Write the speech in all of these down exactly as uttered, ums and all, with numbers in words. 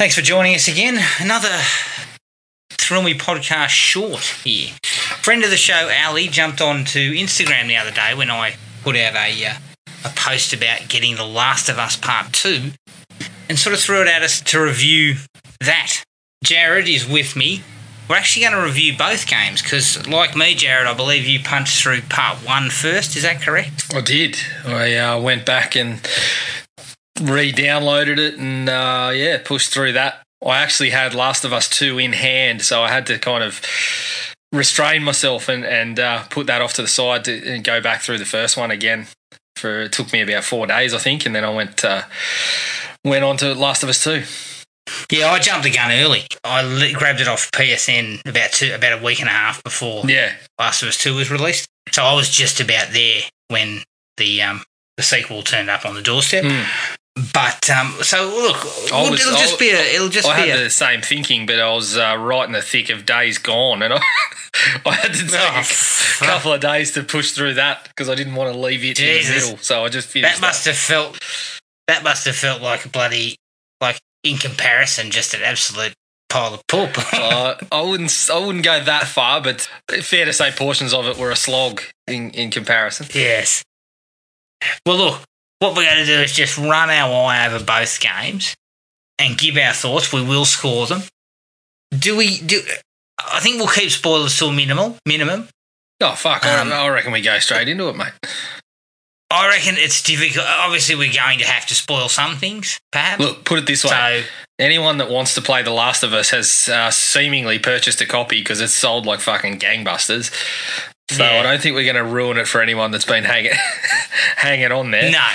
Thanks for joining us again. Another Thrill Me Podcast short here. Friend of the show, Ali, jumped on to Instagram the other day when I put out a uh, a post about getting The Last of Us Part two and sort of threw it at us to review that. Jared is with me. We're actually going to review both games because, like me, Jared, I believe you punched through Part one first. Is that correct? I did. I uh, went back and re-downloaded it and uh, yeah, pushed through that. I actually had Last of Us two in hand, so I had to kind of restrain myself and, and uh, put that off to the side to, and go back through the first one again. For it took me about four days, I think, and then I went uh, went on to Last of Us two. Yeah, I jumped the gun early. I li- grabbed it off P S N about two, about a week and a half before yeah. Last of Us two was released. So I was just about there when the um, the sequel turned up on the doorstep. Mm. But um, so look, was, it'll just be a. It'll just I be had a, the same thinking, but I was uh, right in the thick of Days Gone, and I, I had to take oh, a c- couple of days to push through that because I didn't want to leave it Jesus. in the middle. So I just finished that must that. have felt that must have felt like a bloody like in comparison, just an absolute pile of poop. uh, I wouldn't I wouldn't go that far, but fair to say portions of it were a slog in, in comparison. Yes. Well, look. What we're going to do is just run our eye over both games and give our thoughts. We will score them. Do we do? I think we'll keep spoilers to a minimal. Minimum. Oh fuck! Um, I reckon we go straight into it, mate. I reckon it's difficult. Obviously, we're going to have to spoil some things, perhaps. Look, put it this way. So, anyone that wants to play The Last of Us has uh, seemingly purchased a copy because it's sold like fucking gangbusters. So yeah. I don't think we're going to ruin it for anyone that's been hanging hanging on there. No.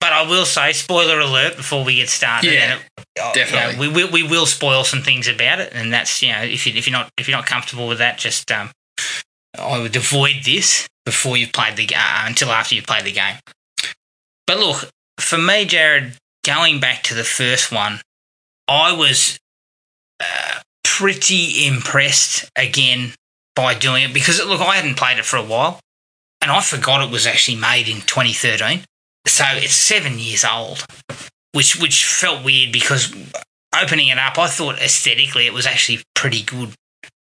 But I will say, spoiler alert before we get started. Yeah, and it, definitely. You know, we, we, we will spoil some things about it, and that's, you know, if, you, if, you're, not, if you're not comfortable with that, just um, I would avoid this. Before you've played the game, uh, until after you've played the game. But look, for me, Jared, going back to the first one, I was uh, pretty impressed again by doing it because, look, I hadn't played it for a while and I forgot it was actually made in twenty thirteen. So it's seven years old, which, which felt weird because opening it up, I thought aesthetically it was actually pretty good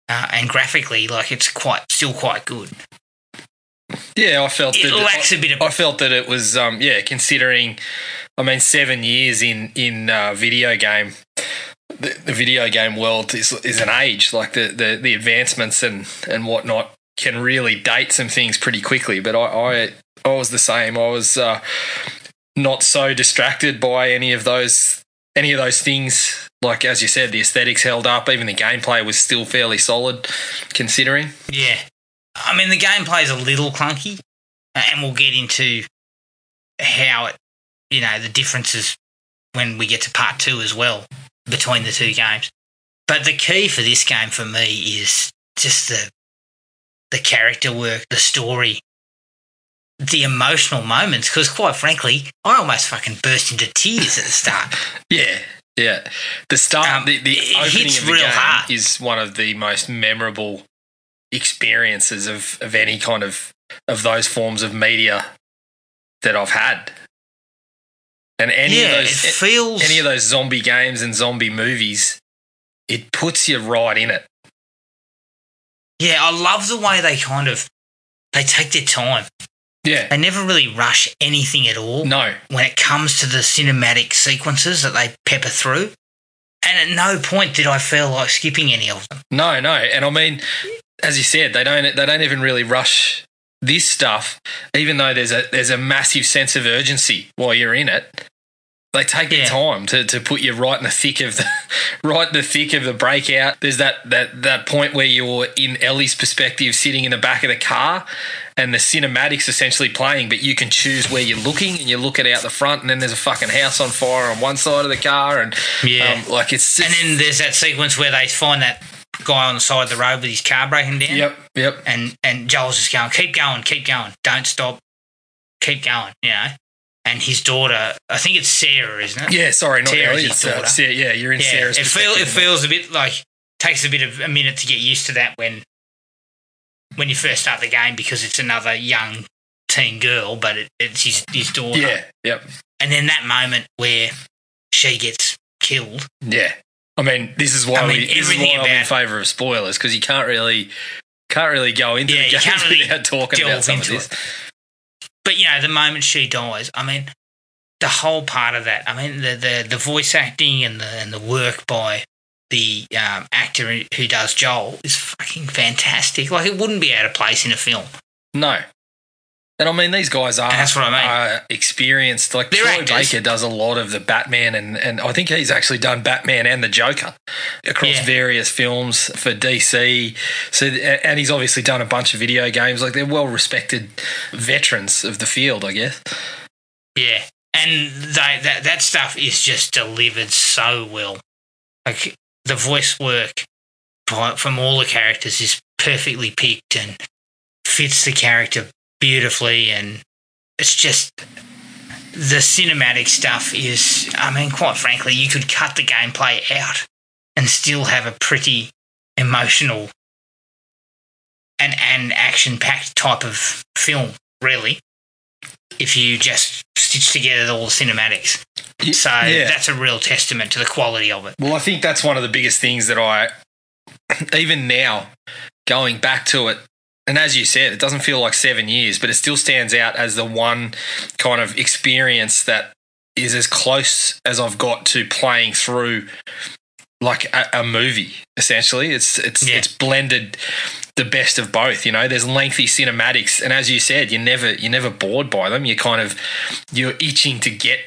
uh, and graphically, like, it's quite still quite good. Yeah, I felt it that lacks it, a bit of. I felt that it was, um, yeah, considering, I mean, seven years in in uh, video game, the, the video game world is is an age. Like the, the, the advancements and, and whatnot can really date some things pretty quickly. But I I, I was the same. I was uh, not so distracted by any of those any of those things. Like as you said, the aesthetics held up. Even the gameplay was still fairly solid, considering. Yeah. I mean, the gameplay is a little clunky, and we'll get into how it, you know, the differences when we get to part two as well between the two games. But the key for this game for me is just the the character work, the story, the emotional moments, because quite frankly, I almost fucking burst into tears at the start. Yeah. Yeah. The start, um, the, the opening of the game hard. is one of the most memorable experiences of, of any kind of of those forms of media that I've had, and any yeah, of those it feels... any of those zombie games and zombie movies, it puts you right in it. Yeah, I love the way they kind of they take their time. Yeah, they never really rush anything at all. No, when it comes to the cinematic sequences that they pepper through, and at no point did I feel like skipping any of them. No, no, and I mean. As you said, they don't they don't even really rush this stuff, even though there's a there's a massive sense of urgency while you're in it. They take yeah. their time to, to put you right in the thick of the right in the thick of the breakout. There's that, that, that point where you're in Ellie's perspective sitting in the back of the car and the cinematic's essentially playing, but you can choose where you're looking and you look at out the front and then there's a fucking house on fire on one side of the car and yeah. um, like it's just, and then there's that sequence where they find that guy on the side of the road with his car breaking down. Yep, yep. And and Joel's just going, keep going, keep going, don't stop, keep going, you know. And his daughter, I think it's Sarah, isn't it? Yeah, sorry, not Ellie. It's uh, Sarah, yeah, you're in yeah, Sarah's it feel, It feels a bit like, takes a bit of a minute to get used to that when when you first start the game because it's another young teen girl, but it, it's his, his daughter. Yeah, yep. And then that moment where she gets killed. Yeah. I mean, this is why, I mean, we, this is why I'm in favour of spoilers, because you can't really can't really go into yeah, the game really without talking about some of this. It. But, you know, the moment she dies, I mean, the whole part of that, I mean, the the, the voice acting and the, and the work by the um, actor who does Joel is fucking fantastic. Like, it wouldn't be out of place in a film. No. And, I mean, these guys are, that's what I mean. are experienced. Like, Troy actors. Baker does a lot of the Batman, and, and I think he's actually done Batman and the Joker across yeah. various films for D C. So, and he's obviously done a bunch of video games. Like, they're well-respected veterans of the field, I guess. Yeah, and they, that, that stuff is just delivered so well. Like, the voice work from all the characters is perfectly picked and fits the character beautifully, and it's just the cinematic stuff is, I mean, quite frankly, you could cut the gameplay out and still have a pretty emotional and, and action-packed type of film, really, if you just stitch together all the cinematics. So yeah. that's a real testament to the quality of it. Well, I think that's one of the biggest things that I, even now, going back to it, and as you said, it doesn't feel like seven years, but it still stands out as the one kind of experience that is as close as I've got to playing through like a, a movie, essentially. It's it's yeah. it's blended the best of both, you know. There's lengthy cinematics, and as you said, you're never you're never bored by them. You're kind of you're itching to get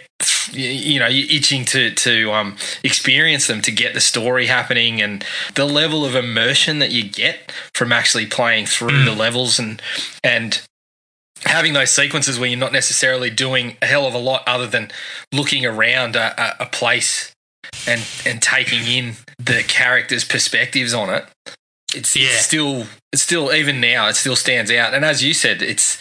you know, you're itching to, to um, experience them, to get the story happening, and the level of immersion that you get from actually playing through mm. the levels and and having those sequences where you're not necessarily doing a hell of a lot other than looking around a, a, a place and, and taking in the characters' perspectives on it. It's, yeah. it's still, it's still, even now, it still stands out. And as you said, it's,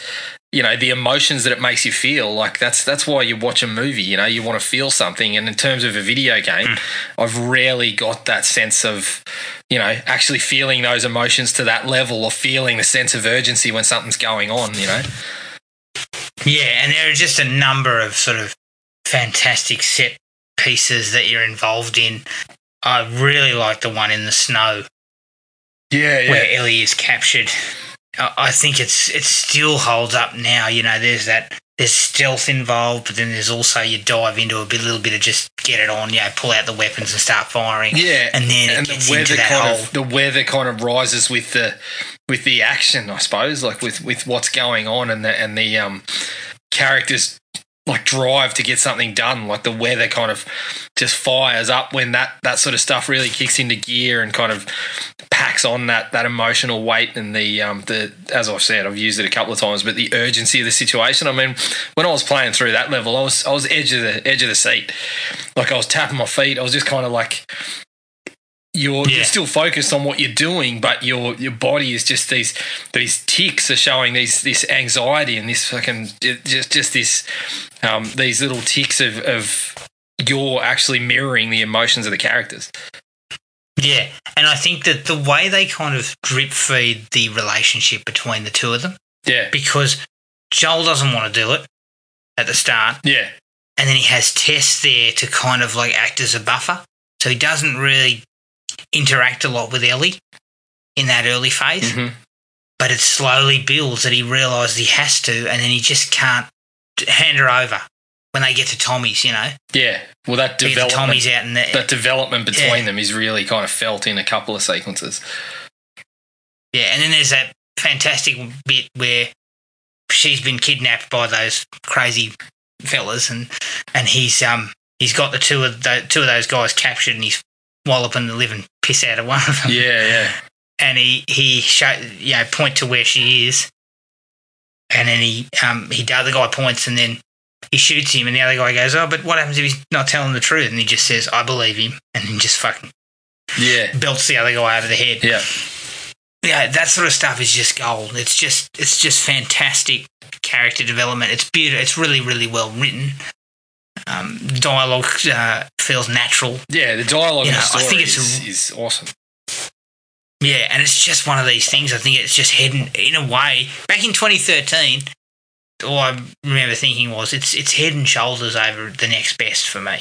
you know, the emotions that it makes you feel, like that's that's why you watch a movie, you know, you want to feel something. And in terms of a video game, mm. I've rarely got that sense of, you know, actually feeling those emotions to that level or feeling the sense of urgency when something's going on, you know. Yeah, and there are just a number of sort of fantastic set pieces that you're involved in. I really like the one in the snow. Yeah, yeah. Where Ellie is captured. I think it's it still holds up now. You know, there's that there's stealth involved, but then there's also you dive into a bit, little bit of just get it on, you know, pull out the weapons and start firing. Yeah, and then and it gets the into that kind whole of, the weather kind of rises with the with the action, I suppose, like with, with what's going on and the and the um characters like drive to get something done. Like the weather kind of just fires up when that, that sort of stuff really kicks into gear and kind of packs on that, that emotional weight and the um the as I've said, I've used it a couple of times, but the urgency of the situation. I mean, when I was playing through that level, I was I was edge of the edge of the seat. Like I was tapping my feet. I was just kind of like You're, yeah. you're still focused on what you're doing, but your your body is just these these ticks are showing these this anxiety and this fucking just just this um, these little ticks of, of you're actually mirroring the emotions of the characters. Yeah, and I think that the way they kind of drip feed the relationship between the two of them. Yeah, because Joel doesn't want to do it at the start. Yeah, and then he has Tess there to kind of like act as a buffer, so he doesn't really interact a lot with Ellie in that early phase, mm-hmm. but it slowly builds that he realises he has to, and then he just can't hand her over when they get to Tommy's, you know. Yeah, well, that development, Tommy's out in the, that development between yeah. them is really kind of felt in a couple of sequences. Yeah, and then there's that fantastic bit where she's been kidnapped by those crazy fellas, and and he's um he's got the two of the, two of those guys captured, and he's walloping the living piss out of one of them. Yeah, yeah. And he he show, you know, point to where she is, and then he um he the other guy points, and then he shoots him, and the other guy goes, "Oh, but what happens if he's not telling the truth?" And he just says, "I believe him," and then just fucking yeah belts the other guy over the head. Yeah, yeah. That sort of stuff is just gold. It's just it's just fantastic character development. It's beautiful. It's really really well written. Um, dialogue uh, feels natural. Yeah, the dialogue you know, in the story I think it's is, a, is awesome. Yeah, and it's just one of these things. I think it's just heading, in a way, back in twenty thirteen, all I remember thinking was it's it's head and shoulders over the next best for me.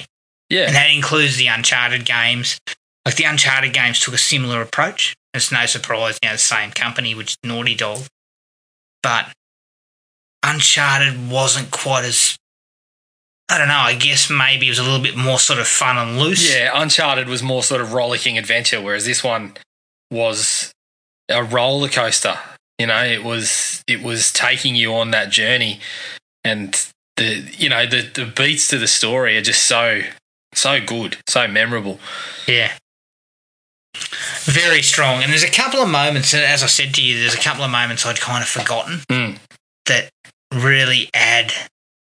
Yeah. And that includes the Uncharted games. Like, the Uncharted games took a similar approach. It's no surprise, you know, the same company, which is Naughty Dog. But Uncharted wasn't quite as, I don't know, I guess maybe it was a little bit more sort of fun and loose. Yeah, Uncharted was more sort of rollicking adventure, whereas this one was a roller coaster. You know, it was it was taking you on that journey, and the you know the, the beats to the story are just so so good, so memorable. Yeah. Very strong. And there's a couple of moments, and as I said to you, there's a couple of moments I'd kind of forgotten mm. that really add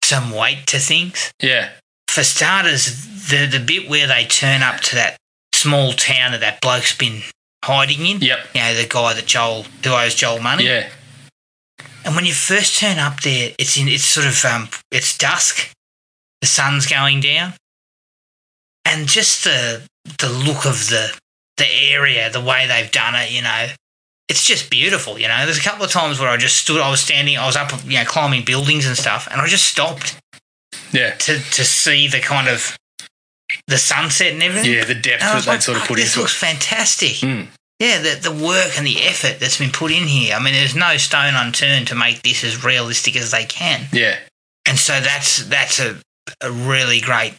some weight to things. Yeah. For starters, the the bit where they turn up to that small town that that bloke's been hiding in. Yep. You know, the guy that Joel, who owes Joel money. Yeah. And when you first turn up there, it's in it's sort of, um, it's dusk. The sun's going down. And just the the look of the the area, the way they've done it, you know, it's just beautiful, you know. There's a couple of times where I just stood, I was standing, I was up, you know, climbing buildings and stuff, and I just stopped. Yeah. To to see the kind of the sunset and everything. Yeah, the depth that they like, sort of put into it. This looks fantastic. Mm. Yeah, the, the work and the effort that's been put in here. I mean, there's no stone unturned to make this as realistic as they can. Yeah. And so that's that's a, a really great,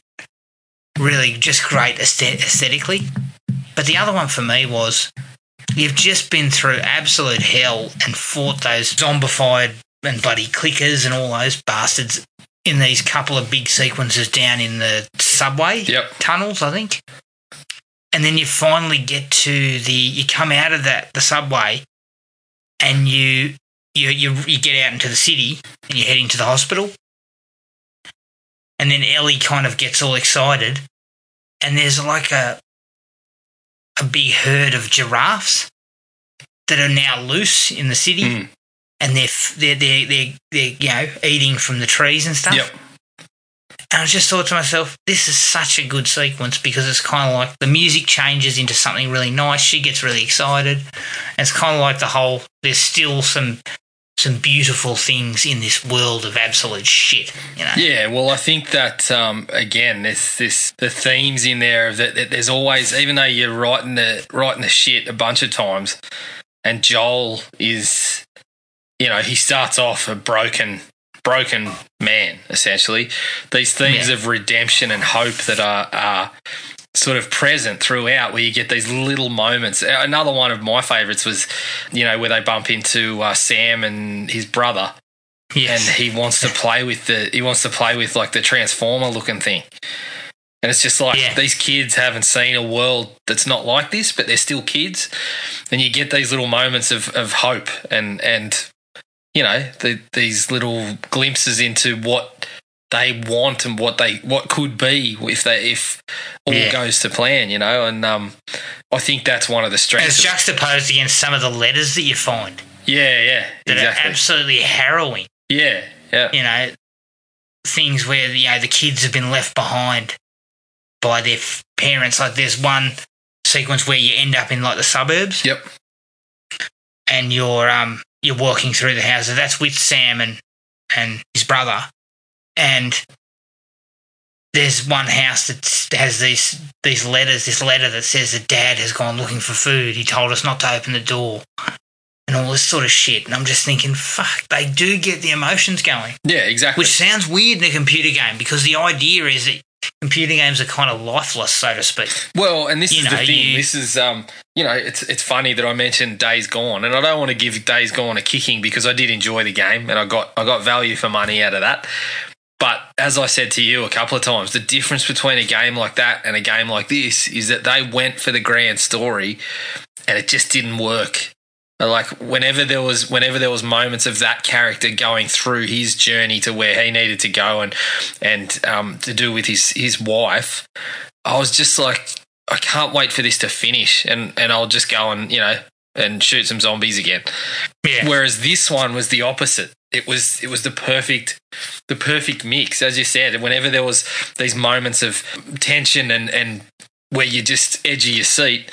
really just great aesthet- aesthetically. But the other one for me was you've just been through absolute hell and fought those zombified and bloody clickers and all those bastards in these couple of big sequences down in the subway yep. tunnels, I think. And then you finally get to the you come out of that the subway and you you you, you get out into the city and you're heading to the hospital. And then Ellie kind of gets all excited and there's like a a big herd of giraffes that are now loose in the city, mm. and they're they're they they they're you know eating from the trees and stuff. Yep. And I just thought to myself, this is such a good sequence because it's kind of like the music changes into something really nice. She gets really excited. And it's kind of like the whole. There's still some some beautiful things in this world of absolute shit. You know. Yeah. Well, I think that um, again, there's this the themes in there that, that there's always, even though you're writing the writing the shit a bunch of times, and Joel is, you know, he starts off a broken broken man essentially. These themes yeah. of redemption and hope that are are sort of present throughout, where you get these little moments. Another one of my favourites was, you know, where they bump into uh, Sam and his brother, yes. and he wants to play with the he wants to play with like the Transformer looking thing, and it's just like yeah. these kids haven't seen a world that's not like this, but they're still kids, and you get these little moments of of hope and and you know the, these little glimpses into what they want and what they what could be if they if all yeah. goes to plan, you know, and um, I think that's one of the strengths. And it's juxtaposed against some of the letters that you find. Yeah, yeah, that exactly. are absolutely harrowing. Yeah, yeah. You know, things where you know the kids have been left behind by their parents. Like there's one sequence where you end up in like the suburbs. Yep. And you're um you're walking through the houses. That's with Sam and and his brother. And there's one house that has these these letters, this letter that says that Dad has gone looking for food. He told us not to open the door and all this sort of shit. And I'm just thinking, fuck, they do get the emotions going. Yeah, exactly. Which sounds weird in a computer game because the idea is that computer games are kind of lifeless, so to speak. Well, and this you is know, the thing. You, this is, um, you know, it's it's funny that I mentioned Days Gone, and I don't want to give Days Gone a kicking because I did enjoy the game and I got I got value for money out of that. But as I said to you a couple of times, the difference between a game like that and a game like this is that they went for the grand story and it just didn't work. Like whenever there was whenever there was moments of that character going through his journey to where he needed to go and and um, to do with his, his wife, I was just like, I can't wait for this to finish and, and I'll just go and, you know, and shoot some zombies again. Yeah. Whereas this one was the opposite. It was it was the perfect the perfect mix, as you said. Whenever there was these moments of tension and, and where you just edge of your seat,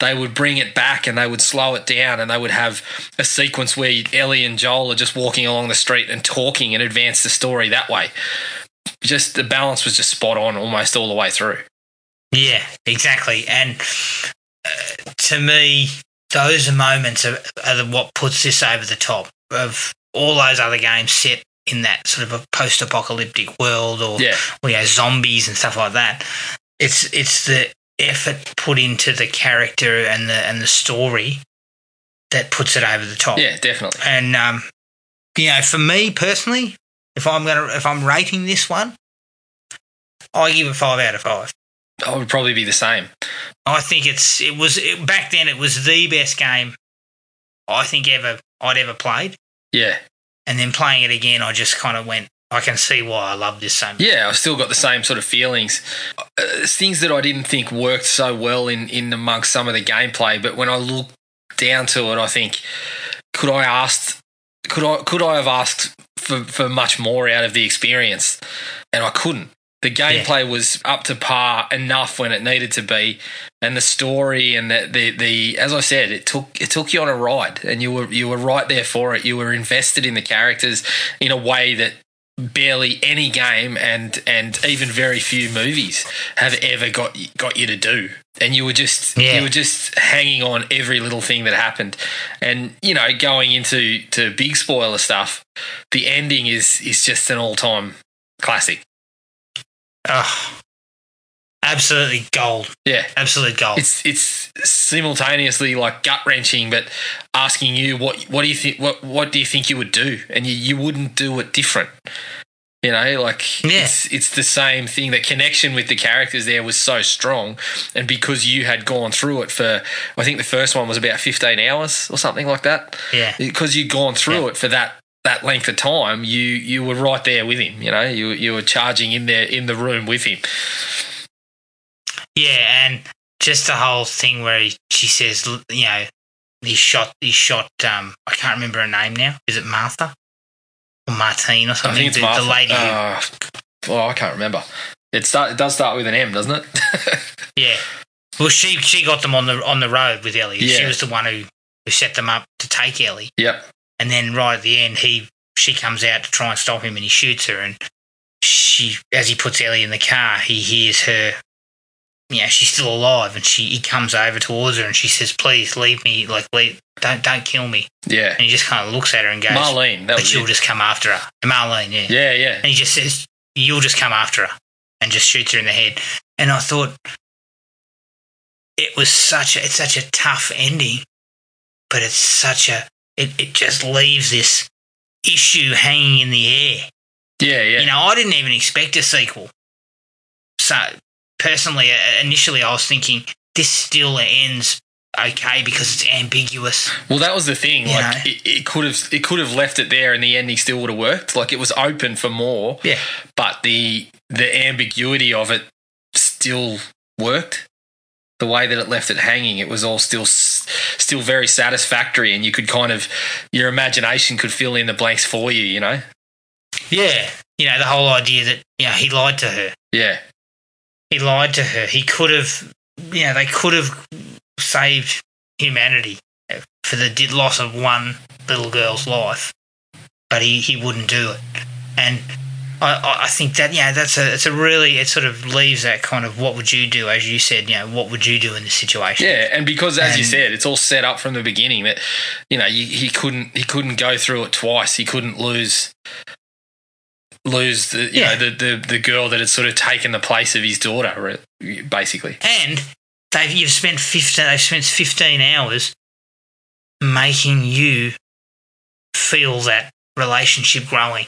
they would bring it back and they would slow it down and they would have a sequence where Ellie and Joel are just walking along the street and talking and advance the story that way. just the balance was just spot on almost all the way through. Yeah, exactly. And uh, to me, those moments are, are what puts this over the top of all those other games set in that sort of a post-apocalyptic world, or yeah. you know, zombies and stuff like that. It's it's the effort put into the character and the and the story that puts it over the top. Yeah, definitely. And um, you know, for me personally, if I'm gonna if I'm rating this one, I give it five out of five. I would probably be the same. I think it's it was it, back then. It was the best game I think ever I'd ever played. Yeah. And then playing it again, I just kind of went, I can see why I love this so much. Yeah, I've still got the same sort of feelings. Uh, things that I didn't think worked so well in, in amongst some of the gameplay, but when I look down to it, I think, could I asked, could I could I have asked for, for much more out of the experience? And I couldn't. The gameplay yeah. was up to par enough when it needed to be, and the story and the, the the as I said, it took it took you on a ride, and you were you were right there for it. You were invested in the characters in a way that barely any game and and even very few movies have ever got got you to do. And you were just yeah. you were just hanging on every little thing that happened. And you know, going into to big spoiler stuff, the ending is is just an all time classic. Oh, absolutely gold. Yeah. Absolute gold. It's it's simultaneously like gut-wrenching, but asking you what what do you think what what do you think you would do? And you, you wouldn't do it different. You know, like yeah. it's it's the same thing. The connection with the characters there was so strong, and because you had gone through it for, I think the first one was about fifteen hours or something like that. Yeah. Because you'd gone through yeah. it for that that length of time, you you were right there with him, you know, you you were charging in there in the room with him. Yeah, and just the whole thing where he, she says, you know, he shot, he shot, um, I can't remember her name now. Is it Martha or Martine or something? I think it's the, Martha. The lady. Uh, who... Oh, I can't remember. It start, it does start with an M, doesn't it? Yeah. Well, she she got them on the on the road with Ellie. Yeah. She was the one who, who set them up to take Ellie. Yep. And then right at the end, he she comes out to try and stop him, and he shoots her. And she, as he puts Ellie in the car, he hears her. You know, she's still alive, and she he comes over towards her, and she says, "Please leave me, like, leave, don't don't kill me." Yeah. And he just kind of looks at her and goes, "Marlene, that was but you'll it. just come after her, Marlene." Yeah. Yeah, yeah. And he just says, "You'll just come after her," and just shoots her in the head. And I thought it was such a, it's such a tough ending, but it's such a It, it just leaves this issue hanging in the air. Yeah, yeah. You know, I didn't even expect a sequel. So, personally, initially I was thinking this still ends okay because it's ambiguous. Well, that was the thing. You like it, it could have it could have left it there, and the ending still would have worked. Like it was open for more. Yeah. But the the ambiguity of it still worked. The way that it left it hanging, it was all still still very satisfactory, and you could kind of, your imagination could fill in the blanks for you, you know? Yeah. You know, the whole idea that, you know, he lied to her. Yeah. He lied to her. He could have, you know, they could have saved humanity for the loss of one little girl's life, but he, he wouldn't do it. And I, I think that, yeah, that's a, it's a really, it sort of leaves that kind of what would you do, as you said, you know, what would you do in this situation? Yeah, and because, as and, you said, it's all set up from the beginning that, you know, you, he couldn't he couldn't go through it twice. He couldn't lose lose the you yeah. know the, the the girl that had sort of taken the place of his daughter, basically. And they've you've spent fifteen they've spent fifteen hours making you feel that relationship growing.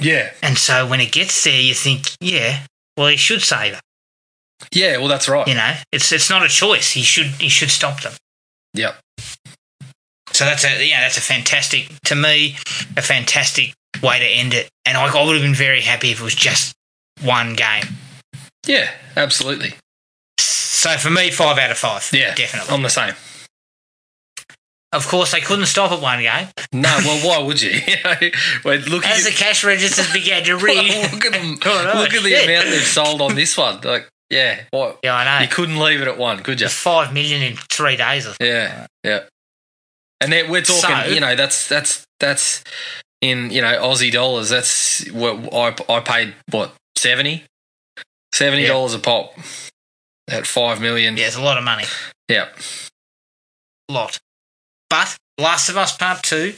Yeah. And so when it gets there, you think, yeah, well, he should save her. Yeah, well, that's right. You know, it's it's not a choice. He should he should stop them. Yep. So that's a, yeah, that's a fantastic, to me, a fantastic way to end it. And I, I would have been very happy if it was just one game. Yeah, absolutely. So for me, five out of five. Yeah, definitely. I'm the same. Of course, they couldn't stop at one game. No, well, why would you? You know, looking as the cash registers began to ring. Well, look at them, oh, look at the amount they've sold on this one. Like, yeah, what? Yeah, I know. You couldn't leave it at one, could you? Five million in three days. I think. Yeah, yeah. And we're talking, so, you know, that's that's that's in, you know, Aussie dollars, that's what I, I paid, what, seventy dollars? seventy dollars yeah. a pop at five million dollars. Yeah, it's a lot of money. Yeah. A lot. But Last of Us Part two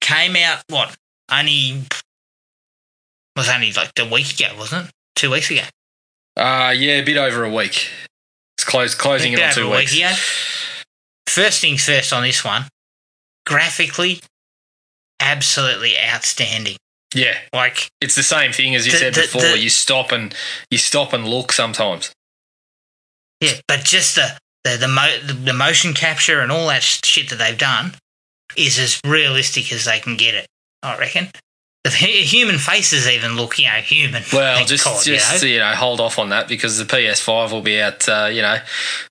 came out, what, only, was only like a week ago, wasn't it? Two weeks ago. Uh, yeah, a bit over a week. It's close, closing in on two weeks. Week ago. First things first on this one, graphically, absolutely outstanding. Yeah, like it's the same thing as you the, said before. The, the, you stop and you stop and look sometimes. Yeah, but just the the the, mo- the the motion capture and all that shit that they've done is as realistic as they can get it, I reckon. The human faces even look, you know, human. Well, just, God, just you, know. you know, hold off on that because the P S five will be out, uh, you know,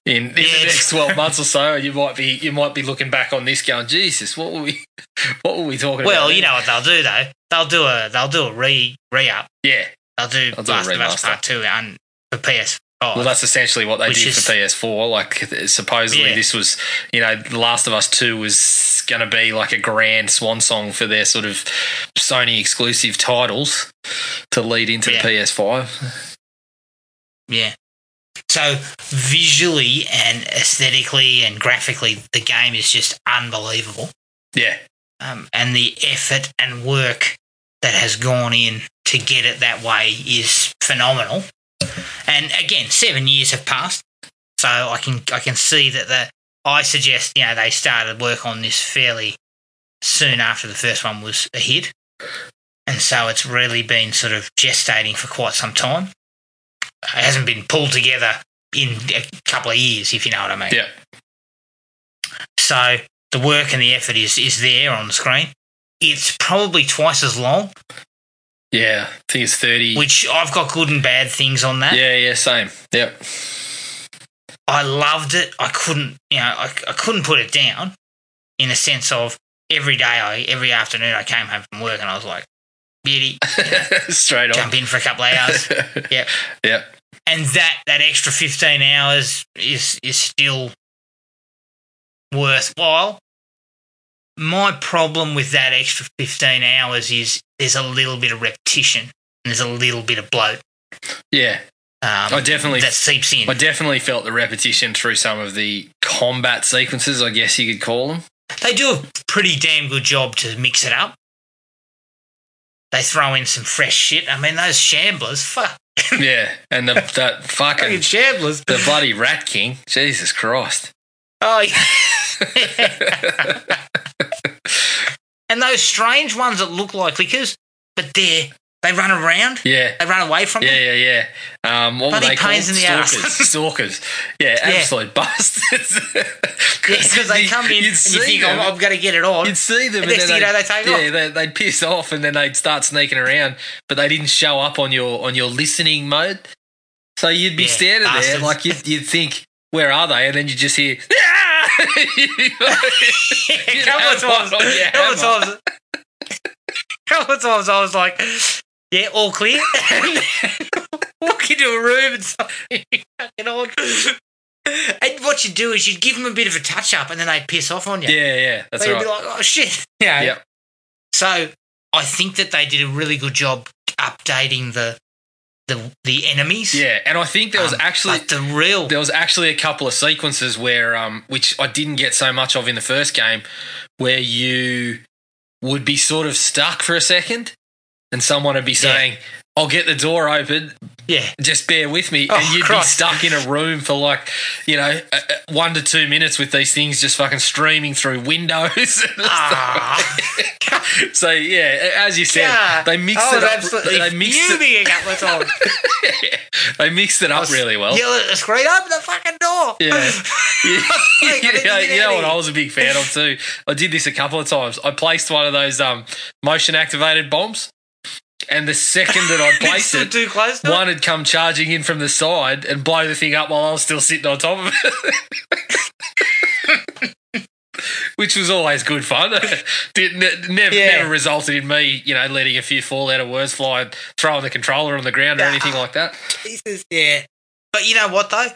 in, in yeah. the next twelve months or so, and you might be you might be looking back on this going, Jesus, what were we, what were we talking well, about? Well, you know what they'll do though? They'll do a they'll do a re re up. Yeah, they'll do, do Last of Us Part two and for P S five. Well, that's essentially what they did is, for P S four. Like, supposedly yeah. this was, you know, The Last of Us two was going to be like a grand swan song for their sort of Sony exclusive titles to lead into yeah. the P S five. Yeah. So, visually and aesthetically and graphically, the game is just unbelievable. Yeah. Um, and the effort and work that has gone in to get it that way is phenomenal. And again, seven years have passed, so I can I can see that the I suggest you know they started work on this fairly soon after the first one was a hit, and so it's really been sort of gestating for quite some time. It hasn't been pulled together in a couple of years, if you know what I mean. Yeah. So the work and the effort is is there on the screen. It's probably twice as long. Yeah, I think it's thirty. Which I've got good and bad things on that. Yeah, yeah, same. Yep. I loved it. I couldn't, you know, I, I couldn't put it down in the sense of every day, I every afternoon I came home from work and I was like, beauty. You know, straight on. Jump in for a couple of hours. Yep. Yep. And that, that extra fifteen hours is is still worthwhile. My problem with that extra fifteen hours is there's a little bit of repetition and there's a little bit of bloat. Yeah. Um, I definitely, that seeps in. I definitely felt the repetition through some of the combat sequences, I guess you could call them. They do a pretty damn good job to mix it up. They throw in some fresh shit. I mean, those shamblers, fuck. Yeah, and the, that fucking, fucking shamblers. The bloody Rat King, Jesus Christ. Oh, yeah. And those strange ones that look like lickers, but they they run around. Yeah. They run away from you. Yeah, yeah, yeah. Um, what bloody pains in the ass. Stalkers. Stalkers. Yeah, yeah, absolute bastards. Because yeah, they come in and you think, them. I'm, I'm going to get it on. You'd see them. And, and next thing you know, they take yeah, off. Yeah, they, they'd piss off and then they'd start sneaking around, but they didn't show up on your on your listening mode. So you'd be yeah, standing bastards. there like you'd, you'd think, where are they? And then you just hear, ah! A couple of times, couple of times, couple of times I was like, yeah, all clear. Walk into a room and something fucking on. And what you do is you'd give them a bit of a touch-up and then they'd piss off on you. Yeah, yeah, that's so right. You'd be like, oh, shit. You know? Yep. So I think that they did a really good job updating the The, the enemies. Yeah, and I think there was um, actually the real there was actually a couple of sequences where um which I didn't get so much of in the first game, where you would be sort of stuck for a second and someone would be saying, yeah. I'll get the door open. Yeah. Just bear with me. Oh, and you'd Christ. be stuck in a room for like, you know, one to two minutes with these things just fucking streaming through windows. Ah. So, yeah, as you said, yeah. they mixed it up. Absolutely they mixed it up. yeah. They mixed it up was, really well. Yeah, scream, open the fucking door. Yeah. yeah. like, you know, you know what I was a big fan of too? I did this a couple of times. I placed one of those um, motion-activated bombs. And the second that I placed it, too close to one it? had come charging in from the side and blow the thing up while I was still sitting on top of it, which was always good fun. Didn't never yeah. never resulted in me, you know, letting a few fall out of words fly and throwing the controller on the ground or nah, anything like that. Jesus, yeah. But you know what though?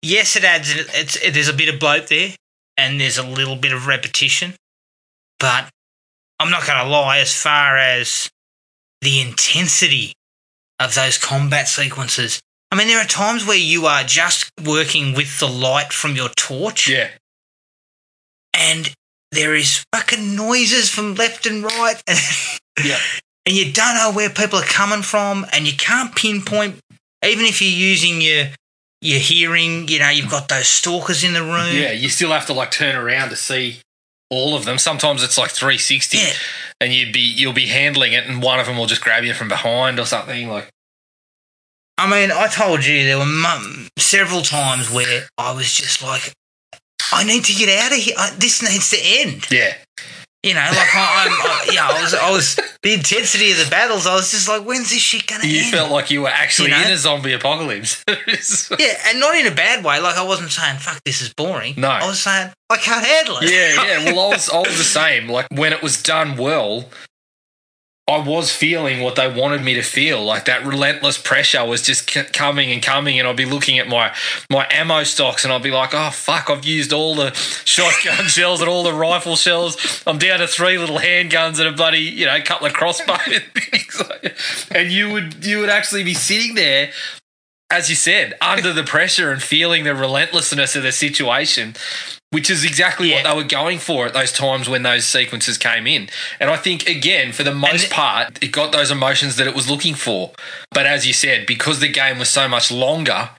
Yes, it adds. It's it, there's a bit of bloat there, and there's a little bit of repetition, but I'm not going to lie, as far as the intensity of those combat sequences, I mean, there are times where you are just working with the light from your torch. Yeah. And there is fucking noises from left and right. And yeah. And you don't know where people are coming from, and you can't pinpoint, even if you're using your your hearing, you know, you've got those stalkers in the room. Yeah, you still have to, like, turn around to see all of them. Sometimes it's like three sixty, yeah. and you'd be you'll be handling it, and one of them will just grab you from behind or something. Like, I mean, I told you there were several times where I was just like, I need to get out of here. I, this needs to end. Yeah. You know, like I, I, I, yeah, I was, I was the intensity of the battles. I was just like, when's this shit gonna you end? You felt like you were actually you know? in a zombie apocalypse. Yeah, and not in a bad way. Like I wasn't saying, "Fuck, this is boring." No, I was saying, I can't handle it. Yeah, yeah. Well, I was, I was the same. Like when it was done well, I was feeling what they wanted me to feel. Like that relentless pressure was just c- coming and coming, and I'd be looking at my, my ammo stocks and I'd be like, oh, fuck, I've used all the shotgun shells and all the rifle shells. I'm down to three little handguns and a bloody, you know, couple of crossbows and things like that. And you would, you would actually be sitting there, as you said, under the pressure and feeling the relentlessness of the situation, which is exactly yeah. what they were going for at those times when those sequences came in. And I think, again, for the most th- part, it got those emotions that it was looking for. But as you said, because the game was so much longer,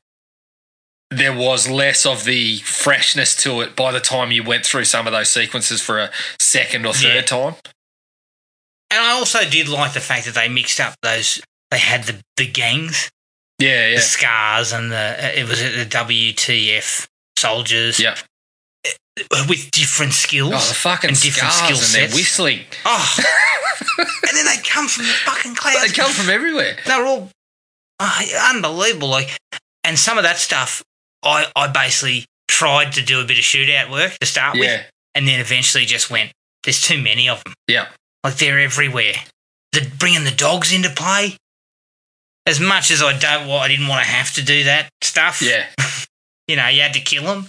there was less of the freshness to it by the time you went through some of those sequences for a second or third yeah. time. And I also did like the fact that they mixed up those, they had the, the gangs. Yeah, yeah. The scars and the, it was the W T F soldiers. Yeah. With different skills. Oh, the fucking and different skill and sets. They're whistling. Oh. And then they come from the fucking clouds. They come from everywhere. They're all oh, unbelievable. Like, and some of that stuff, I, I basically tried to do a bit of shootout work to start yeah. with, and then eventually just went, there's too many of them. Yeah. Like, they're everywhere. They're bringing the dogs into play. As much as I don't, well, I didn't want to have to do that stuff. Yeah. You know, you had to kill them.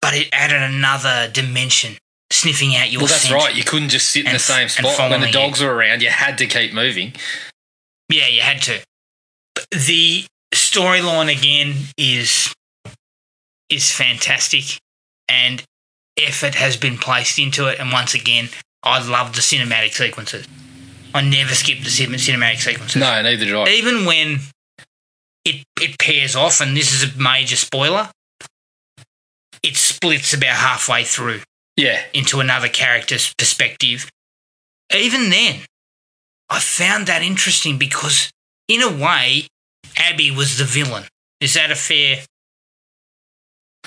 But it added another dimension, sniffing out your sense. Well, that's right. You couldn't just sit in the same spot. When the dogs were around, you had to keep moving. Yeah, you had to. But the storyline, again, is is fantastic, and effort has been placed into it. And once again, I love the cinematic sequences. I never skip the cinematic sequences. No, neither did I. Even when it it pairs off, and this is a major spoiler, it splits about halfway through yeah. into another character's perspective. Even then, I found that interesting because, in a way, Abby was the villain. Is that a fair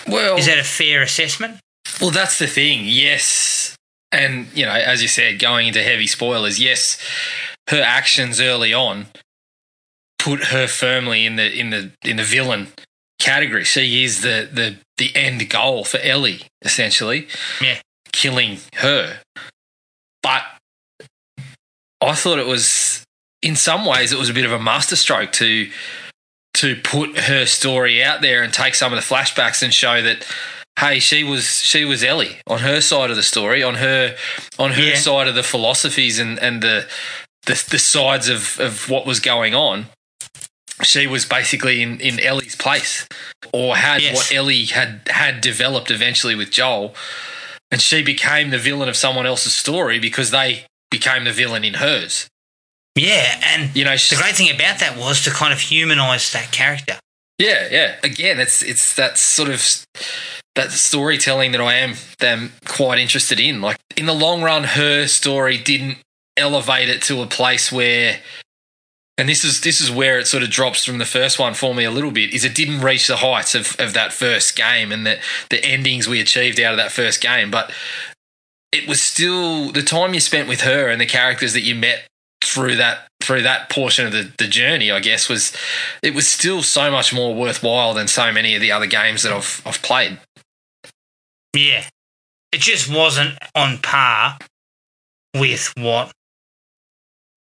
well, Is that a fair assessment? Well, that's the thing, yes. And, you know, as you said, going into heavy spoilers, yes, her actions early on put her firmly in the in the in the villain category. She is the, the, the end goal for Ellie, essentially. Yeah. Killing her. But I thought it was, in some ways, it was a bit of a masterstroke to to put her story out there and take some of the flashbacks and show that, hey, she was she was Ellie on her side of the story, on her on her yeah. side of the philosophies and, and the, the the sides of, of what was going on. She was basically in, in Ellie's place, or had yes. what Ellie had, had developed eventually with Joel, and she became the villain of someone else's story because they became the villain in hers. Yeah, and you know, she, the great thing about that was to kind of humanise that character. Yeah, yeah. Again, it's it's that sort of that storytelling that I am am quite interested in. Like, in the long run, her story didn't elevate it to a place where. And this is this is where it sort of drops from the first one for me a little bit, is it didn't reach the heights of, of that first game and the, the endings we achieved out of that first game. But it was still the time you spent with her and the characters that you met through that through that portion of the, the journey, I guess, was it was still so much more worthwhile than so many of the other games that I've I've played. Yeah. It just wasn't on par with what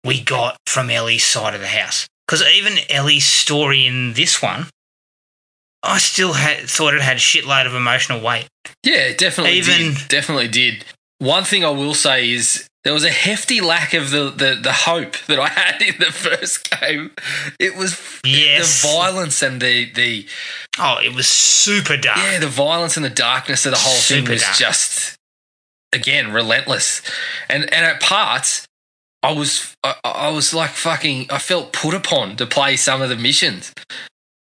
we got from Ellie's side of the house. Because even Ellie's story in this one, I still had, thought it had a shitload of emotional weight. Yeah, it definitely even, did. Definitely did. One thing I will say is There was a hefty lack of the, the, the hope that I had in the first game. It was yes. the violence and the, the... Oh, it was super dark. Yeah, the violence and the darkness of the whole super thing was dark. just, again, relentless. And and at parts, I was I, I was like fucking... I felt put upon to play some of the missions.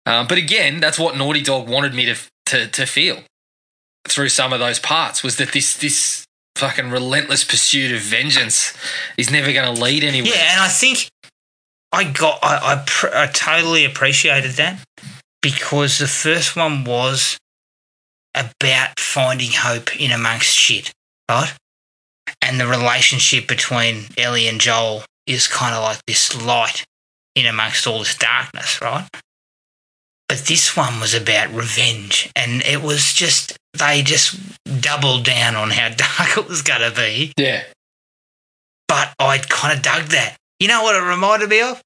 Um, but again, that's what Naughty Dog wanted me to to to feel through some of those parts, was that this this... fucking relentless pursuit of vengeance is never going to lead anywhere. Yeah, and I think I got I I, pr- I totally appreciated that, because the first one was about finding hope in amongst shit, right? And the relationship between Ellie and Joel is kind of like this light in amongst all this darkness, right? But this one was about revenge, and it was just, they just doubled down on how dark it was going to be. Yeah. But I kind of dug that. You know what it reminded me of?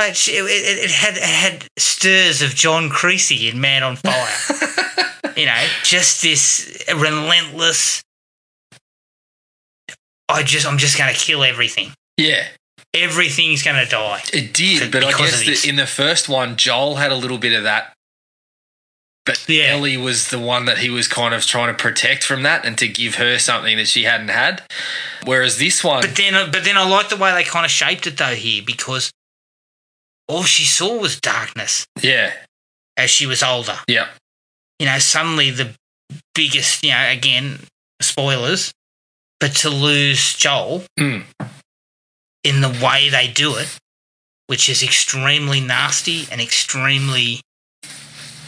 It, it, it, had, it had stirs of John Creasy in Man on Fire. You know, just this relentless, I just, I'm just going to kill everything. Yeah. Everything's going to die. It did, for, but I guess that in the first one, Joel had a little bit of that, but yeah. Ellie was the one that he was kind of trying to protect from that and to give her something that she hadn't had, whereas this one... But then but then I like the way they kind of shaped it, though, here, because all she saw was darkness. Yeah. As she was older. Yeah. You know, suddenly the biggest, you know, again, spoilers, but to lose Joel... Mm. In the way they do it, which is extremely nasty and extremely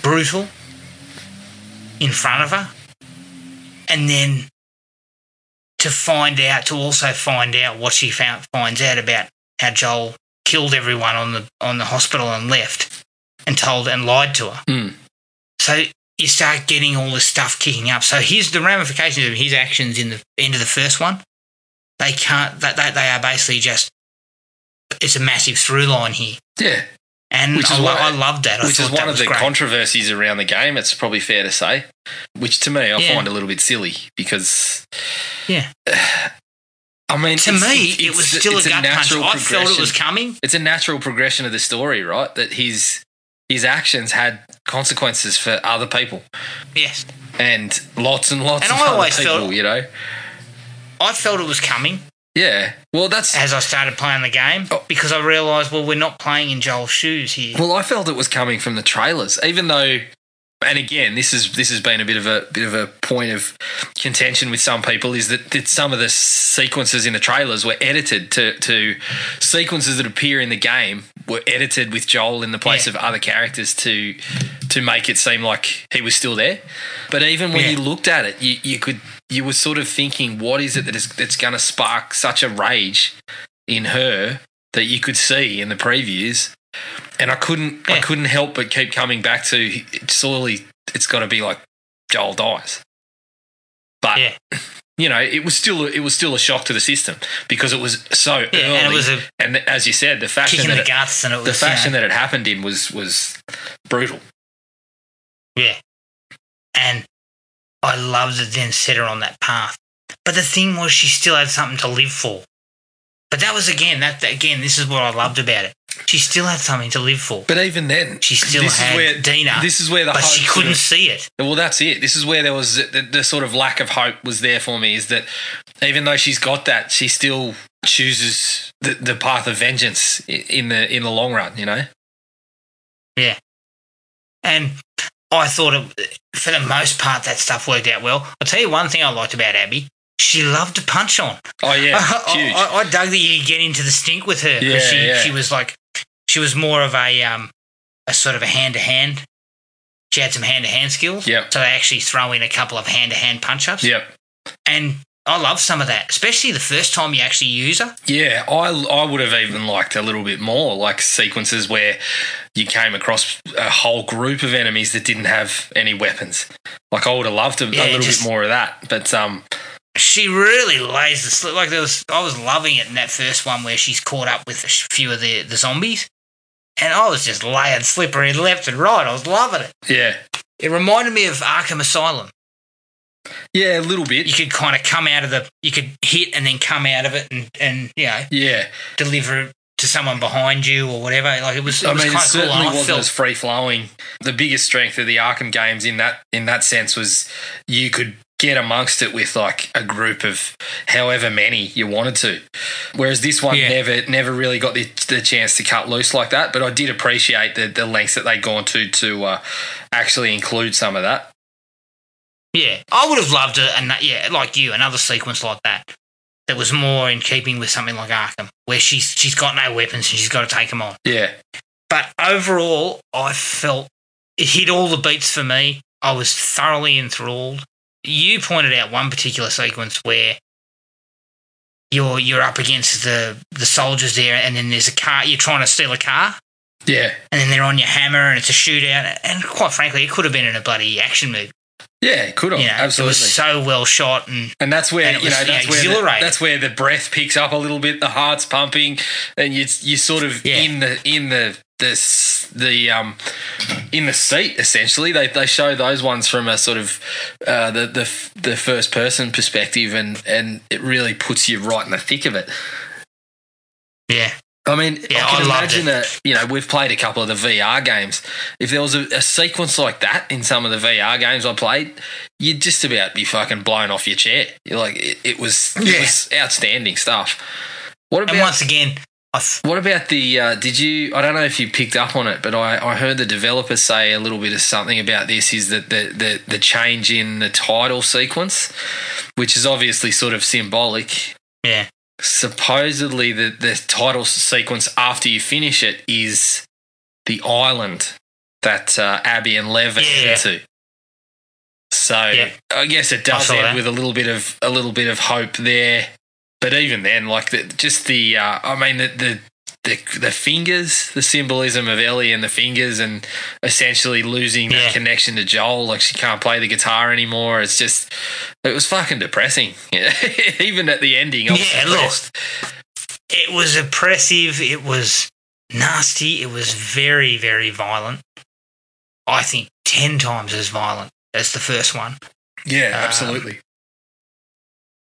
brutal in front of her, and then to find out, to also find out what she found, finds out about how Joel killed everyone on the on the hospital and left and told and lied to her. Mm. So you start getting all this stuff kicking up. So here's the ramifications of his actions in the end of the first one. They can't. They they are basically just. It's a massive through line here. Yeah, and which is I, why, I loved that. I which is one of the great. controversies around the game. It's probably fair to say, which to me I yeah. find a little bit silly, because. Yeah. Uh, I mean, to it's, me, it's, it was still it's a gut punch. I felt it was coming. It's a natural progression of the story, right? That his his actions had consequences for other people. Yes. And lots and lots and of I other always people, felt, you know. I felt it was coming. Yeah. Well, that's... As I started playing the game, oh. because I realised, well, we're not playing in Joel's shoes here. Well, I felt it was coming from the trailers, even though... And again, this is this has been a bit of a bit of a point of contention with some people, is that, that some of the sequences in the trailers were edited to, to sequences that appear in the game were edited with Joel in the place yeah. of other characters to to make it seem like he was still there. But even when yeah. you looked at it, you, you could you were sort of thinking, what is it that is that's going to spark such a rage in her that you could see in the previews? And I couldn't, yeah. I couldn't help but keep coming back to surely it's got to be like Joel dies, but yeah. you know it was still it was still a shock to the system because it was so yeah, early, and, it was a and as you said, the fashion that the, guts it, and it was, the fashion you know, that it happened in was was brutal. Yeah, and I loved it. Then set her on that path, but the thing was, she still had something to live for. But that was again that again. This is what I loved about it. She still had something to live for. But even then, she still this had is where, Dina. This is where the but hope she couldn't was, see it. Well, that's it. This is where there was the, the sort of lack of hope was there for me. Is that even though she's got that, she still chooses the, the path of vengeance in the in the long run. You know. Yeah, and I thought it, for the most part that stuff worked out well. I'll tell you one thing I liked about Abby. She loved to punch on. Oh yeah, huge. I, I, I dug that you get into the stink with her. Yeah, she, yeah. she was like, she was more of a um, a sort of a hand to hand. She had some hand to hand skills. Yep. So they actually throw in a couple of hand to hand punch ups. Yep. And I love some of that, especially the first time you actually use her. Yeah, I I would have even liked a little bit more, like sequences where you came across a whole group of enemies that didn't have any weapons. Like I would have loved a, yeah, a little just, bit more of that, but um. She really lays the slip. Like there was, I was loving it in that first one where she's caught up with a few of the, the zombies, and I was just laying slippery left and right. I was loving it. Yeah, it reminded me of Arkham Asylum. Yeah, a little bit. You could kind of come out of the, you could hit and then come out of it and, and you know, yeah, deliver it to someone behind you or whatever. Like it was, it I was mean, kind it of certainly cool. wasn't felt- as free flowing. The biggest strength of the Arkham games in that in that sense was you could get amongst it with like a group of however many you wanted to, whereas this one yeah. never never really got the, the chance to cut loose like that. But I did appreciate the, the lengths that they'd gone to to uh, actually include some of that. Yeah, I would have loved it, and yeah, like you, another sequence like that that was more in keeping with something like Arkham, where she's she's got no weapons and she's got to take them on. Yeah. But overall, I felt it hit all the beats for me. I was thoroughly enthralled. You pointed out one particular sequence where you're you're up against the, the soldiers there, and then there's a car. You're trying to steal a car. Yeah. And then they're on your hammer, and it's a shootout. And quite frankly, it could have been in a bloody action movie. Yeah, it could have, you know, absolutely. It was so well shot, and and that's where and you know was, that's yeah, where the, that's where the breath picks up a little bit, the heart's pumping, and you you sort of yeah. in the in the the the um in the seat essentially. They they show those ones from a sort of uh, the the the first person perspective, and and it really puts you right in the thick of it. Yeah. I mean, yeah, I can I imagine that, you know, we've played a couple of the V R games. If there was a, a sequence like that in some of the V R games I played, you'd just about be fucking blown off your chair. You're like, it, it, was, yeah. it was outstanding stuff. What about, and once again, I've... what about the, uh, did you, I don't know if you picked up on it, but I, I heard the developers say a little bit of something about this is that the, the, the change in the title sequence, which is obviously sort of symbolic. Yeah. Supposedly the, the title sequence after you finish it is the island that uh, Abby and Lev are yeah. to. So yeah. I guess it does end that. with a little bit of a little bit of hope there. But even then, like the, just the, uh, I mean the, the the the fingers, the symbolism of Ellie and the fingers, and essentially losing yeah. that connection to Joel, like she can't play the guitar anymore. It's just, it was fucking depressing. Even at the ending, I was yeah, depressed. Look, it was oppressive. It was nasty. It was very, very violent. I think ten times as violent as the first one. Yeah, um, absolutely.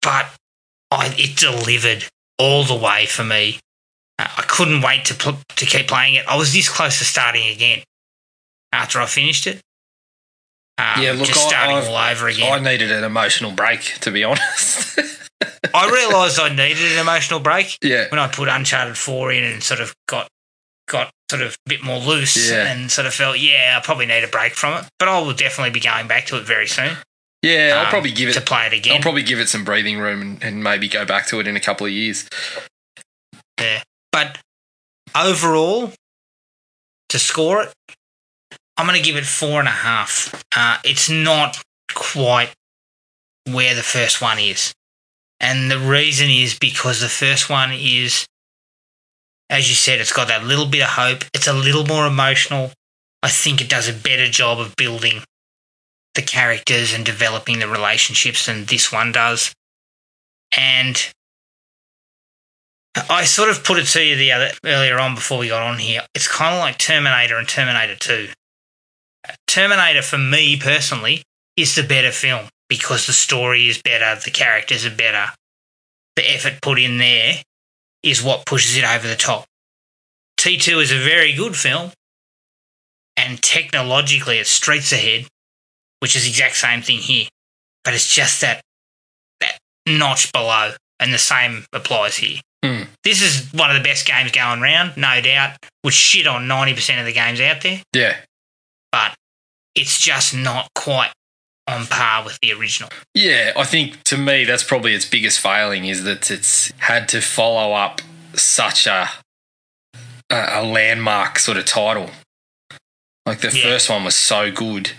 But I, it delivered all the way for me. I couldn't wait to pl- to keep playing it. I was this close to starting again after I finished it. Um, yeah, look, just starting I, all over again. I needed an emotional break, to be honest. I realised I needed an emotional break yeah. when I put Uncharted four in and sort of got got sort of a bit more loose yeah. and sort of felt, yeah, I probably need a break from it. But I will definitely be going back to it very soon. Yeah, um, I'll probably give it to play it again. I'll probably give it some breathing room and, and maybe go back to it in a couple of years. Yeah. But overall, to score it, I'm going to give it four and a half. Uh, it's not quite where the first one is. And the reason is because the first one is, as you said, it's got that little bit of hope. It's a little more emotional. I think it does a better job of building the characters and developing the relationships than this one does. And I sort of put it to you the other earlier on before we got on here. It's kind of like Terminator and Terminator two. Terminator, for me personally, is the better film because the story is better, the characters are better, the effort put in there is what pushes it over the top. T two is a very good film, and technologically it's streets ahead, which is the exact same thing here, but it's just that that notch below, and the same applies here. Mm. This is one of the best games going round, no doubt. Would shit on ninety percent of the games out there. Yeah. But it's just not quite on par with the original. Yeah, I think to me that's probably its biggest failing is that it's had to follow up such a a landmark sort of title. Like the yeah. first one was so good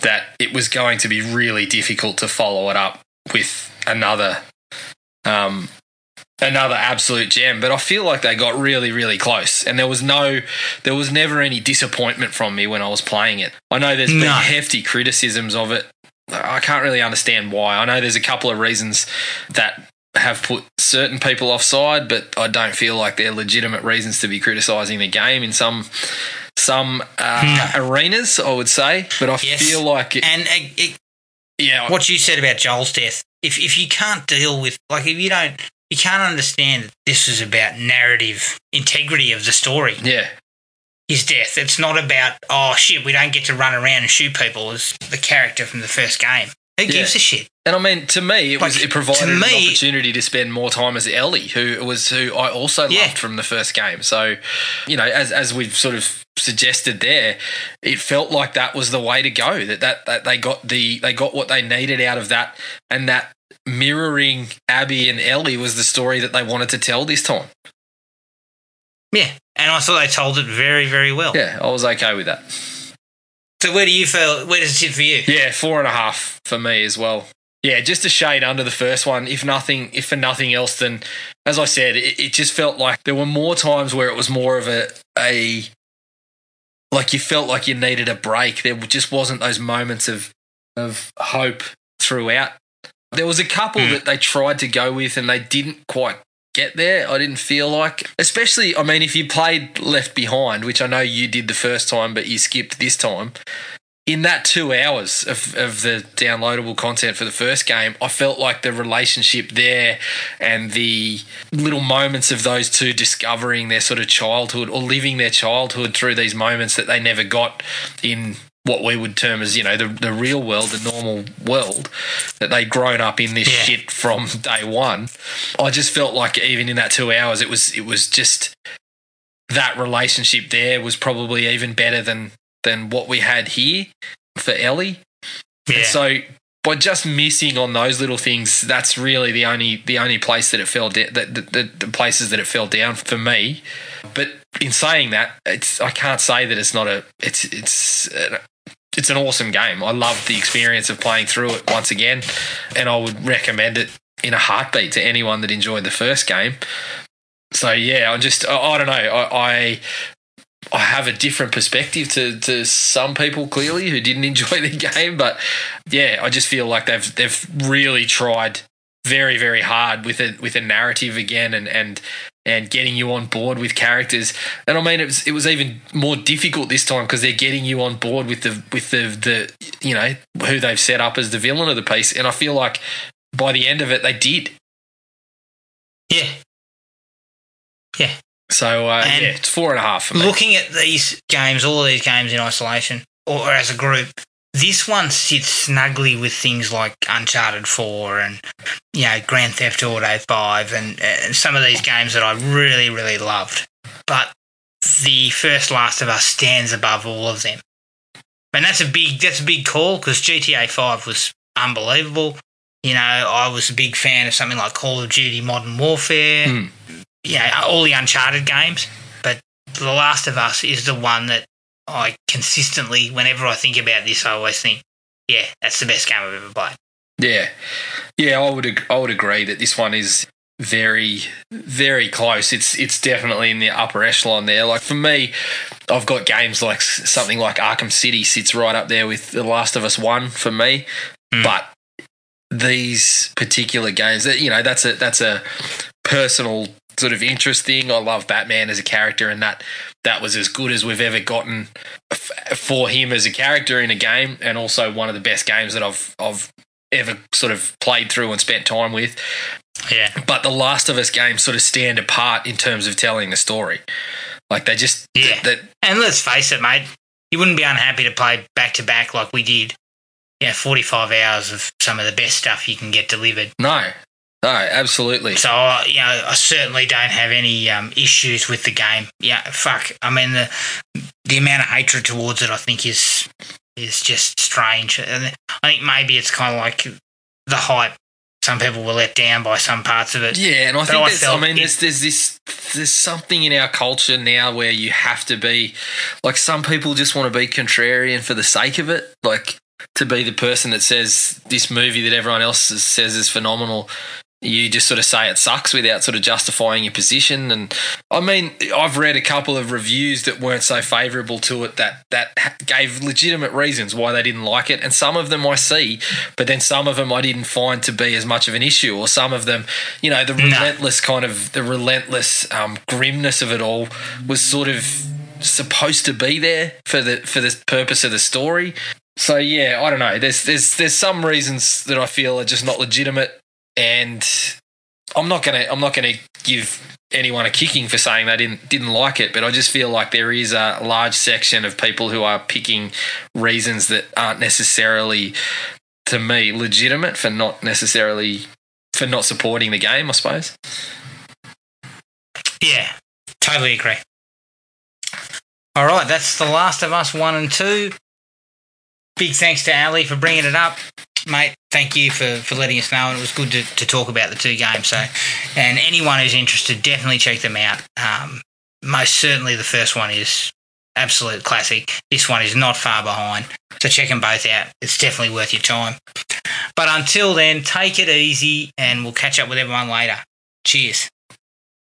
that it was going to be really difficult to follow it up with another um Another absolute gem, but I feel like they got really, really close, and there was no, there was never any disappointment from me when I was playing it. I know there's no. been hefty criticisms of it. I can't really understand why. I know there's a couple of reasons that have put certain people offside, but I don't feel like they're legitimate reasons to be criticising the game in some some uh, mm. arenas, I would say. But I yes. feel like it- and it, it Yeah. What you said about Joel's death, if if you can't deal with, like, if you don't, you can't understand that this is about narrative integrity of the story. Yeah. His death. It's not about, oh, shit, we don't get to run around and shoot people as the character from the first game. Who yeah. gives a shit? And I mean, to me, it like, was it provided me, an opportunity to spend more time as Ellie, who was who I also yeah. loved from the first game. So, you know, as as we've sort of suggested there, it felt like that was the way to go. That that, that they got the they got what they needed out of that, and that mirroring Abby and Ellie was the story that they wanted to tell this time. Yeah, and I thought they told it very, very well. Yeah, I was okay with that. So where do you feel, where does it sit for you? Yeah, four and a half for me as well. Yeah, just a shade under the first one, if nothing, if for nothing else than, as I said, it, it just felt like there were more times where it was more of a, a, like you felt like you needed a break. There just wasn't those moments of of hope throughout. There was a couple mm. that they tried to go with and they didn't quite get there, I didn't feel like. Especially, I mean, if you played Left Behind, which I know you did the first time but you skipped this time, in that two hours of, of the downloadable content for the first game, I felt like the relationship there and the little moments of those two discovering their sort of childhood or living their childhood through these moments that they never got in what we would term as, you know, the, the real world, the normal world, that they'd grown up in this yeah. shit from day one. I just felt like even in that two hours, it was it was just that relationship there was probably even better than, than what we had here for Ellie. Yeah. And so by just missing on those little things, that's really the only the only place that it fell down, da- the, the, the places that it fell down for me. But in saying that, it's I can't say that it's not a it's it's a, it's an awesome game. I loved the experience of playing through it once again, and I would recommend it in a heartbeat to anyone that enjoyed the first game. So yeah, I just I, I don't know I. I I have a different perspective to, to some people clearly who didn't enjoy the game, but yeah, I just feel like they've they've really tried very very hard with a with a narrative again and and, and getting you on board with characters. And I mean it was it was even more difficult this time because they're getting you on board with the with the, the you know who they've set up as the villain of the piece. And I feel like by the end of it they did. Yeah. Yeah. So, uh, yeah, it's four and a half for me. Looking at these games, all of these games in isolation or, or as a group, this one sits snugly with things like Uncharted four and, you know, Grand Theft Auto five and, and some of these games that I really, really loved. But the first Last of Us stands above all of them. And that's a big, that's a big call because G T A five was unbelievable. You know, I was a big fan of something like Call of Duty Modern Warfare. Mm. Yeah, all the Uncharted games, but The Last of Us is the one that I consistently, whenever I think about this, I always think, yeah, that's the best game I've ever played. Yeah, yeah, I would I would agree that this one is very, very close. It's it's definitely in the upper echelon there. Like for me, I've got games like something like Arkham City sits right up there with The Last of Us one for me, mm. but these particular games, you know, that's a that's a personal sort of interesting. I love Batman as a character, and that that was as good as we've ever gotten f- for him as a character in a game, and also one of the best games that I've I've ever sort of played through and spent time with. Yeah. But The Last of Us games sort of stand apart in terms of telling the story. Like they just yeah. Th- th- and let's face it, mate, you wouldn't be unhappy to play back to back like we did. Yeah, forty-five hours of some of the best stuff you can get delivered. No. No, absolutely. So, uh, you know, I certainly don't have any um, issues with the game. Yeah, fuck. I mean, the the amount of hatred towards it I think is is just strange. And I think maybe it's kind of like the hype. Some people were let down by some parts of it. Yeah, and I but think I, there's, I mean, it, there's, there's this there's something in our culture now where you have to be, like some people just want to be contrarian for the sake of it, like to be the person that says this movie that everyone else says is phenomenal. You just sort of say it sucks without sort of justifying your position. And, I mean, I've read a couple of reviews that weren't so favourable to it that, that gave legitimate reasons why they didn't like it, and some of them I see, but then some of them I didn't find to be as much of an issue, or some of them, you know, the no. relentless kind of the relentless um, grimness of it all was sort of supposed to be there for the for the purpose of the story. So yeah, I don't know. There's there's there's some reasons that I feel are just not legitimate, and I'm not gonna I'm not gonna give anyone a kicking for saying they didn't didn't like it, but I just feel like there is a large section of people who are picking reasons that aren't necessarily, to me, legitimate for not necessarily for not supporting the game, I suppose. Yeah, totally agree. All right, that's The Last of Us one and two. Big thanks to Ali for bringing it up. Mate, thank you for, for letting us know, and it was good to, to talk about the two games. So, and anyone who's interested, definitely check them out. Um, most certainly the first one is absolute classic. This one is not far behind. So check them both out. It's definitely worth your time. But until then, take it easy, and we'll catch up with everyone later. Cheers.